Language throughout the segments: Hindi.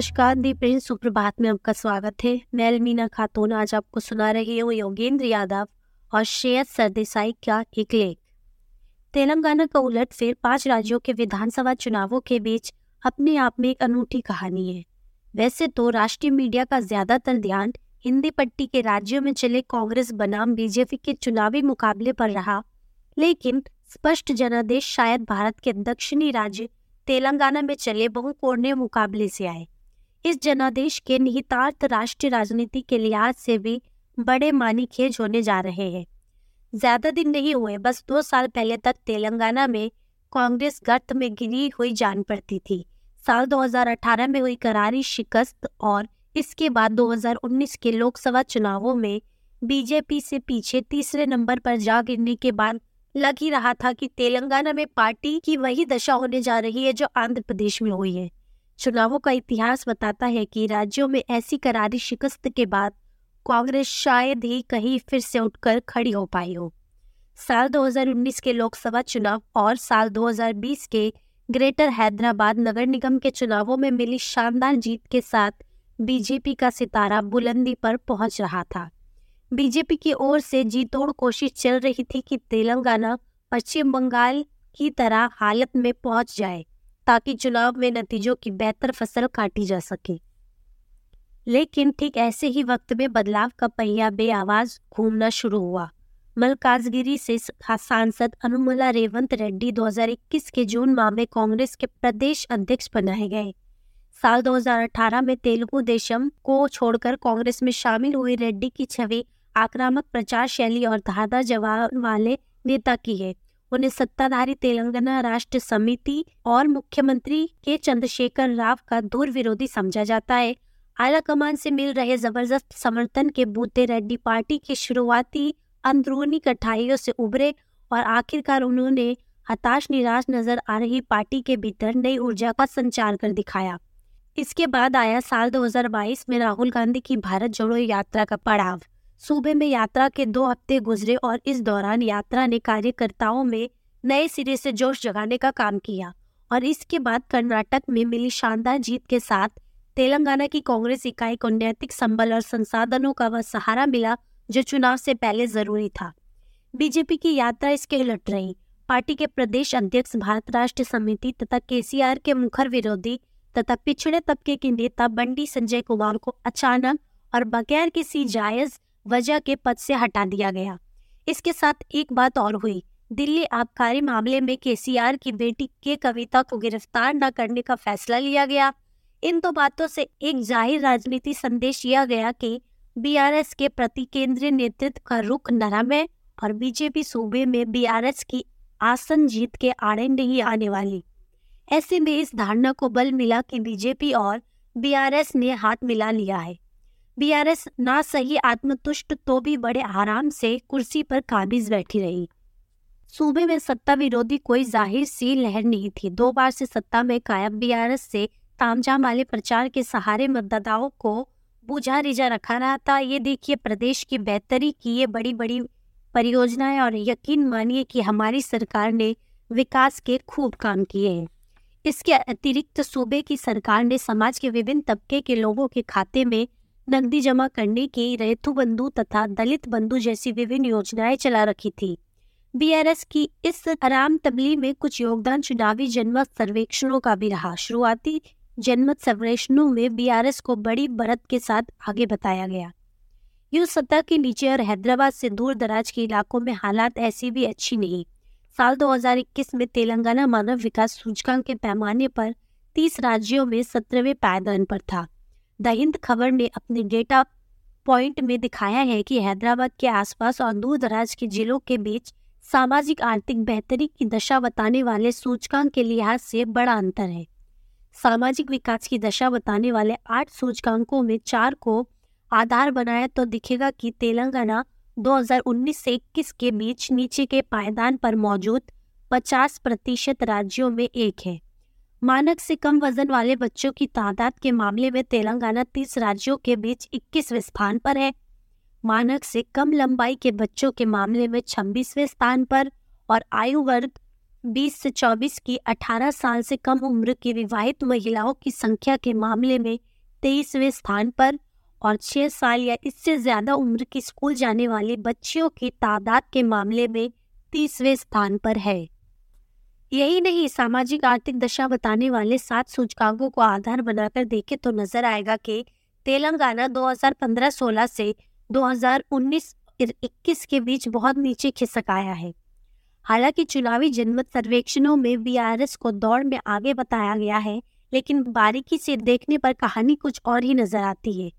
नमस्कार दी प्रिंस सुप्रभात में आपका स्वागत है। मैं अलमीना खातून आज आपको सुना रही हूँ योगेंद्र यादव और श्रेयस सरदेसाई का एक लेख। तेलंगाना का उलटफेर 5 राज्यों के विधानसभा चुनावों के बीच अपने आप में एक अनूठी कहानी है। वैसे तो राष्ट्रीय मीडिया का ज्यादातर ध्यान हिंदी पट्टी के राज्यों में चले कांग्रेस बनाम बीजेपी के चुनावी मुकाबले पर रहा, लेकिन स्पष्ट जनादेश शायद भारत के दक्षिणी राज्य तेलंगाना में चले बहुकोणीय मुकाबले से आए। इस जनादेश के निहितार्थ राष्ट्रीय राजनीति के लिहाज से भी बड़े मानीखेज होने जा रहे हैं। ज्यादा दिन नहीं हुए, बस 2 साल पहले तक तेलंगाना में कांग्रेस गर्त में गिरी हुई जान पड़ती थी। साल 2018 में हुई करारी शिकस्त और इसके बाद 2019 के लोकसभा चुनावों में बीजेपी से पीछे तीसरे नंबर पर जा गिरने के बाद लग ही रहा था कि तेलंगाना में पार्टी की वही दशा होने जा रही है जो आंध्र प्रदेश में हुई है। चुनावों का इतिहास बताता है कि राज्यों में ऐसी करारी शिकस्त के बाद कांग्रेस शायद ही कहीं फिर से उठकर खड़ी हो पाई हो। साल 2019 के लोकसभा चुनाव और साल 2020 के ग्रेटर हैदराबाद नगर निगम के चुनावों में मिली शानदार जीत के साथ बीजेपी का सितारा बुलंदी पर पहुंच रहा था। बीजेपी की ओर से जी तोड़ कोशिश चल रही थी कि तेलंगाना पश्चिम बंगाल की तरह हालत में पहुंच जाए ताकि चुनाव में नतीजों की बेहतर फसल काटी जा सके। लेकिन ठीक ऐसे ही वक्त में बदलाव का पहिया बेआवाज घूमना शुरू हुआ। मलकाजगिरी से सांसद अनुमुला रेवंत रेड्डी 2021 के जून माह में कांग्रेस के प्रदेश अध्यक्ष बनाए गए। साल 2018 में तेलुगु देशम को छोड़कर कांग्रेस में शामिल हुई रेड्डी की छवि आक्रामक प्रचार शैली और धारदार जवाब वाले नेता की है। उन्हें सत्ताधारी तेलंगाना राष्ट्र समिति और मुख्यमंत्री के चंद्रशेखर राव का दूर विरोधी समझा जाता है। आला कमान से मिल रहे जबरदस्त समर्थन के बूते रेड्डी पार्टी की शुरुआती अंदरूनी कठिनाइयों से उभरे और आखिरकार उन्होंने हताश निराश नजर आ रही पार्टी के भीतर नई ऊर्जा का संचार कर दिखाया। इसके बाद आया साल 2022 में राहुल गांधी की भारत जोड़ो यात्रा का पड़ाव। सूबे में यात्रा के 2 हफ्ते गुजरे और इस दौरान यात्रा ने कार्यकर्ताओं में नए सिरे से जोश जगाने का काम किया और इसके बाद कर्नाटक में मिली शानदार जीत के साथ तेलंगाना की कांग्रेस इकाई को नैतिक संबल और संसाधनों का वह सहारा मिला जो चुनाव से पहले जरूरी था। बीजेपी की यात्रा इसके उलट रही। पार्टी के प्रदेश अध्यक्ष भारत राष्ट्र समिति तथा केसीआर के मुखर विरोधी तथा पिछड़े तबके के नेता बंडी संजय कुमार को अचानक और बगैर किसी जायज वजह के पद से हटा दिया गया। इसके साथ एक बात और हुई, दिल्ली आबकारी मामले में केसीआर की बेटी के कविता को गिरफ्तार न करने का फैसला लिया गया। इन 2 बातों से एक जाहिर राजनीति संदेश दिया गया कि बीआरएस के प्रति केंद्रीय नेतृत्व का रुख नरम है और बीजेपी सूबे में बीआरएस की आसन जीत के आड़े नहीं आने वाली। ऐसे में इस धारणा को बल मिला कि बीजेपी और बीआरएस ने हाथ मिला लिया है। बीआरएस ना सही आत्मतुष्ट तो भी बड़े आराम से कुर्सी पर काबिज बैठी रही। सूबे में सत्ता विरोधी कोई जाहिर सी लहर नहीं थी। 2 बार से सत्ता में कायम बीआरएस से तामझाम वाले प्रचार के सहारे मतदाताओं को बुझा रिझा रखा रहा था। ये देखिए प्रदेश की बेहतरी की ये बड़ी बड़ी परियोजनाएं और यकीन मानिए कि हमारी सरकार ने विकास के खूब काम किए हैं। इसके अतिरिक्त सूबे की सरकार ने समाज के विभिन्न तबके के लोगों के खाते में नकदी जमा करने की रेतु बंधु तथा दलित बंधु जैसी विभिन्न योजनाएं चला रखी थी। बीआरएस की इस आराम तबली में कुछ योगदान चुनावी जनमत सर्वेक्षणों का भी रहा। शुरुआती जनमत सर्वेक्षणों में बीआरएस को बड़ी बढ़त के साथ आगे बताया गया। यूं सतह के नीचे और हैदराबाद से दूर दराज के इलाकों में हालात ऐसी भी अच्छी नहीं। साल 2021 में तेलंगाना मानव विकास सूचकांक के पैमाने पर 30 राज्यों में 17वें पायदान पर था। द हिंद खबर ने अपने डेटा पॉइंट में दिखाया है कि हैदराबाद के आसपास और दूर दराज के जिलों के बीच सामाजिक आर्थिक बेहतरी की दशा बताने वाले सूचकांक के लिहाज से बड़ा अंतर है। सामाजिक विकास की दशा बताने वाले 8 सूचकांकों में 4 को आधार बनाया तो दिखेगा कि तेलंगाना 2019 से 21 के बीच नीचे के पायदान पर मौजूद 50% राज्यों में एक है। मानक से कम वजन वाले बच्चों की तादाद के मामले में तेलंगाना 30 राज्यों के बीच 21वें स्थान पर है। मानक से कम लंबाई के बच्चों के मामले में 26वें स्थान पर और आयु वर्ग 20 से 24 की 18 साल से कम उम्र की विवाहित महिलाओं की संख्या के मामले में 23वें स्थान पर और 6 साल या इससे ज़्यादा उम्र की स्कूल जाने वाले बच्चियों की तादाद के मामले में 30वें स्थान पर है। यही नहीं, सामाजिक आर्थिक दशा बताने वाले 7 सूचकांकों को आधार बनाकर देखें तो नजर आएगा कि तेलंगाना 2015-16 से 2019-21 के बीच बहुत नीचे खिसक आया है। हालांकि चुनावी जनमत सर्वेक्षणों में बीआरएस को दौड़ में आगे बताया गया है, लेकिन बारीकी से देखने पर कहानी कुछ और ही नजर आती है।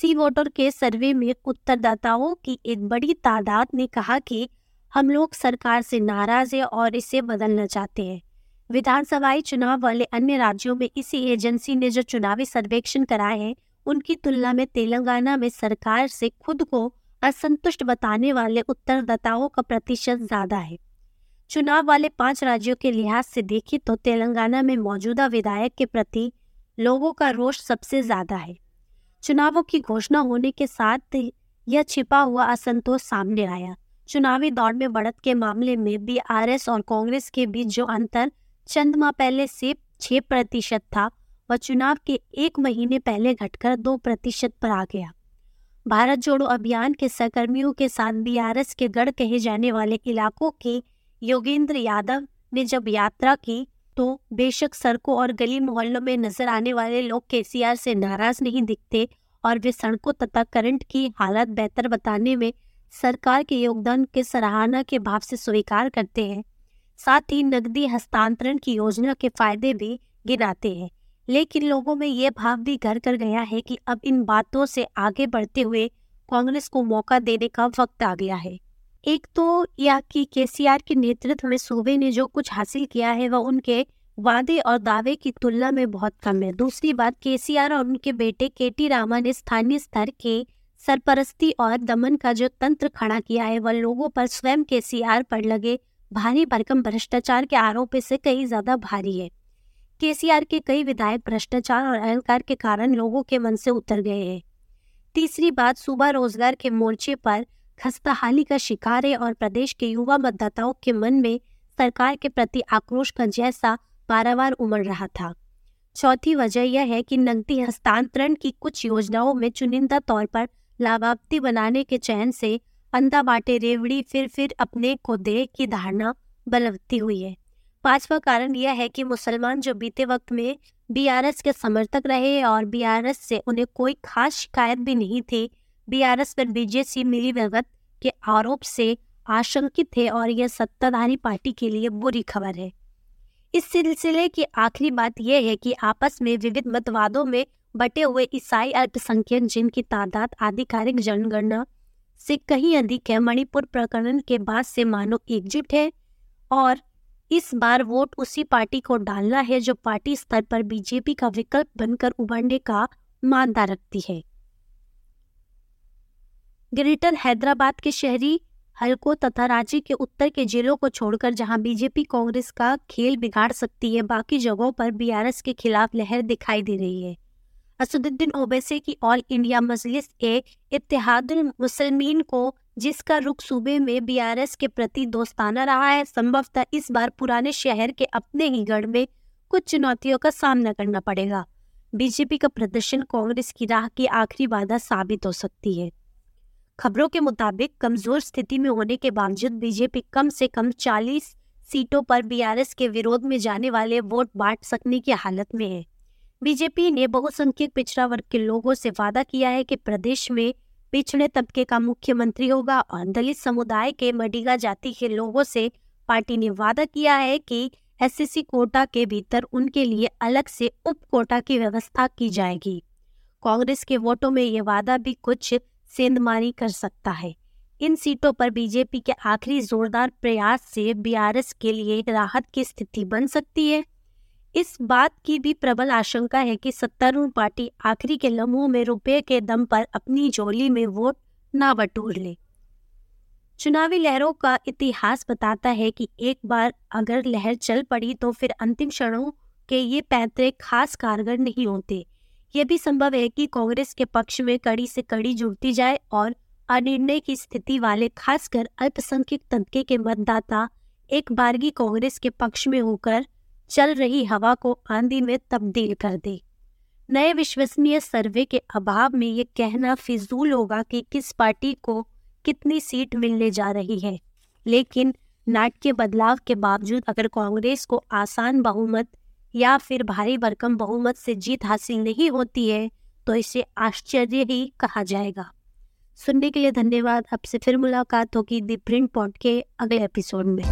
सी वोटर के सर्वे में उत्तरदाताओं की एक बड़ी तादाद ने कहा कि हम लोग सरकार से नाराज हैं और इसे बदलना चाहते हैं। विधानसभाई चुनाव वाले अन्य राज्यों में इसी एजेंसी ने जो चुनावी सर्वेक्षण कराए हैं, उनकी तुलना में तेलंगाना में सरकार से खुद को असंतुष्ट बताने वाले उत्तरदाताओं का प्रतिशत ज़्यादा है। चुनाव वाले 5 राज्यों के लिहाज से देखें तो तेलंगाना में मौजूदा विधायक के प्रति लोगों का रोष सबसे ज़्यादा है। चुनावों की घोषणा होने के साथ यह छिपा हुआ असंतोष सामने आया। चुनावी दौड़ में बढ़त के मामले में बीआरएस और कांग्रेस के बीच जो अंतर चंद माह पहले से 6% था, वह चुनाव के 1 महीने पहले घटकर 2% पर आ गया। भारत जोड़ो अभियान के सहकर्मियों के साथ बीआरएस के गढ़ कहे जाने वाले इलाकों की योगेंद्र यादव ने जब यात्रा की तो बेशक सड़कों और गली मोहल्लों में नजर आने वाले लोग केसीआर से नाराज नहीं दिखते और वे सड़कों तथा करंट की हालत बेहतर बताने में सरकार के योगदान के सराहना के भाव से स्वीकार करते हैं। साथ ही नकदी हस्तांतरण की योजना के फायदे भी गिनाते हैं, लेकिन लोगों में ये भाव भी घर कर गया है कि अब इन बातों से आगे बढ़ते हुए कांग्रेस को मौका देने का वक्त आ गया है। एक तो यह कि केसीआर के नेतृत्व में सूबे ने जो कुछ हासिल किया है वह उनके वादे और दावे की तुलना में बहुत कम है। दूसरी बात, केसीआर और उनके बेटे केटी रामा ने स्थानीय स्तर के सरपरस्ती और दमन का जो तंत्र खड़ा किया है वह लोगों पर स्वयं केसीआर पर लगे भारी भरकम भ्रष्टाचार के आरोप से कहीं ज्यादा भारी है। केसीआर के कई विधायक भ्रष्टाचार और अहंकार के कारण लोगों के मन से उतर गए हैं। तीसरी बात, सूबा रोजगार के मोर्चे पर खस्ताहाली का शिकार है और प्रदेश के युवा मतदाताओं के मन में सरकार के प्रति आक्रोश का जैसा बारंबार उमड़ रहा था। चौथी वजह यह है कि नकदी हस्तांतरण की कुछ योजनाओं में चुनिंदा तौर पर लाभार्थी बनाने के चयन से अंधा बाटे रेवड़ी फिर अपने को दे की धारणा बलवती हुई है। पांचवा कारण यह है कि मुसलमान जो बीते वक्त में बीआरएस के समर्थक रहे और बीआरएस से उन्हें कोई खास शिकायत भी नहीं थी, बीआरएस पर बीजेपी मिलीभगत के आरोप से आशंकित थे और यह सत्ताधारी पार्टी के लिए बुरी खबर है। इस सिलसिले की आखिरी बात यह है कि आपस में विविध मतवादों में बटे हुए ईसाई अल्पसंख्यक, जिनकी तादाद आधिकारिक जनगणना से कहीं अधिक है, मणिपुर प्रकरण के बाद से मानो एकजुट है और इस बार वोट उसी पार्टी को डालना है जो पार्टी स्तर पर बीजेपी का विकल्प बनकर उभरने का मानदा रखती है। ग्रेटर हैदराबाद के शहरी हलकों तथा राज्य के उत्तर के जिलों को छोड़कर जहां बीजेपी कांग्रेस का खेल बिगाड़ सकती है, बाकी जगहों पर बीआरएस के खिलाफ लहर दिखाई दे रही है। असदुद्दीन ओबेसे की ऑल इंडिया मजलिस ए इत्तेहादुल मुसलमीन को, जिसका रुख सूबे में बीआरएस के प्रति दोस्ताना रहा है, संभवतः इस बार पुराने शहर के अपने ही गढ़ में कुछ चुनौतियों का सामना करना पड़ेगा। बीजेपी का प्रदर्शन कांग्रेस की राह की आखिरी बाधा साबित हो सकती है। खबरों के मुताबिक कमजोर स्थिति में होने के बावजूद बीजेपी कम से कम 40 सीटों पर बीआरएस के विरोध में जाने वाले वोट बांट सकने की हालत में है। बीजेपी ने बहुसंख्यक पिछड़ा वर्ग के लोगों से वादा किया है कि प्रदेश में पिछड़े तबके का मुख्यमंत्री होगा और दलित समुदाय के मडिगा जाति के लोगों से पार्टी ने वादा किया है कि एससी कोटा के भीतर उनके लिए अलग से उप कोटा की व्यवस्था की जाएगी। कांग्रेस के वोटों में ये वादा भी कुछ सेंधमारी कर सकता है। इन सीटों पर बीजेपी के आखिरी जोरदार प्रयास से बीआरएस के लिए राहत की स्थिति बन सकती है। इस बात की भी प्रबल आशंका है कि सत्तारूढ़ पार्टी आखिरी के लम्हों में रुपए के दम पर अपनी झोली में वोट ना बटोर ले। चुनावी लहरों का इतिहास बताता है कि एक बार अगर लहर चल पड़ी तो फिर अंतिम क्षणों के ये पैंतरे खास कारगर नहीं होते। यह भी संभव है कि कांग्रेस के पक्ष में कड़ी से कड़ी जुड़ती जाए और अनिर्णय की स्थिति वाले खासकर अल्पसंख्यक तबके के मतदाता एक बारगी कांग्रेस के पक्ष में होकर चल रही हवा को आंधी में तब्दील कर दे। नए विश्वसनीय सर्वे के अभाव में ये कहना फिजूल होगा कि किस पार्टी को कितनी सीट मिलने जा रही है, लेकिन नाट्य बदलाव के बावजूद अगर कांग्रेस को आसान बहुमत या फिर भारी भरकम बहुमत से जीत हासिल नहीं होती है तो इसे आश्चर्य ही कहा जाएगा। सुनने के लिए धन्यवाद। आपसे फिर मुलाकात होगी द प्रिंट पॉड के अगले एपिसोड में।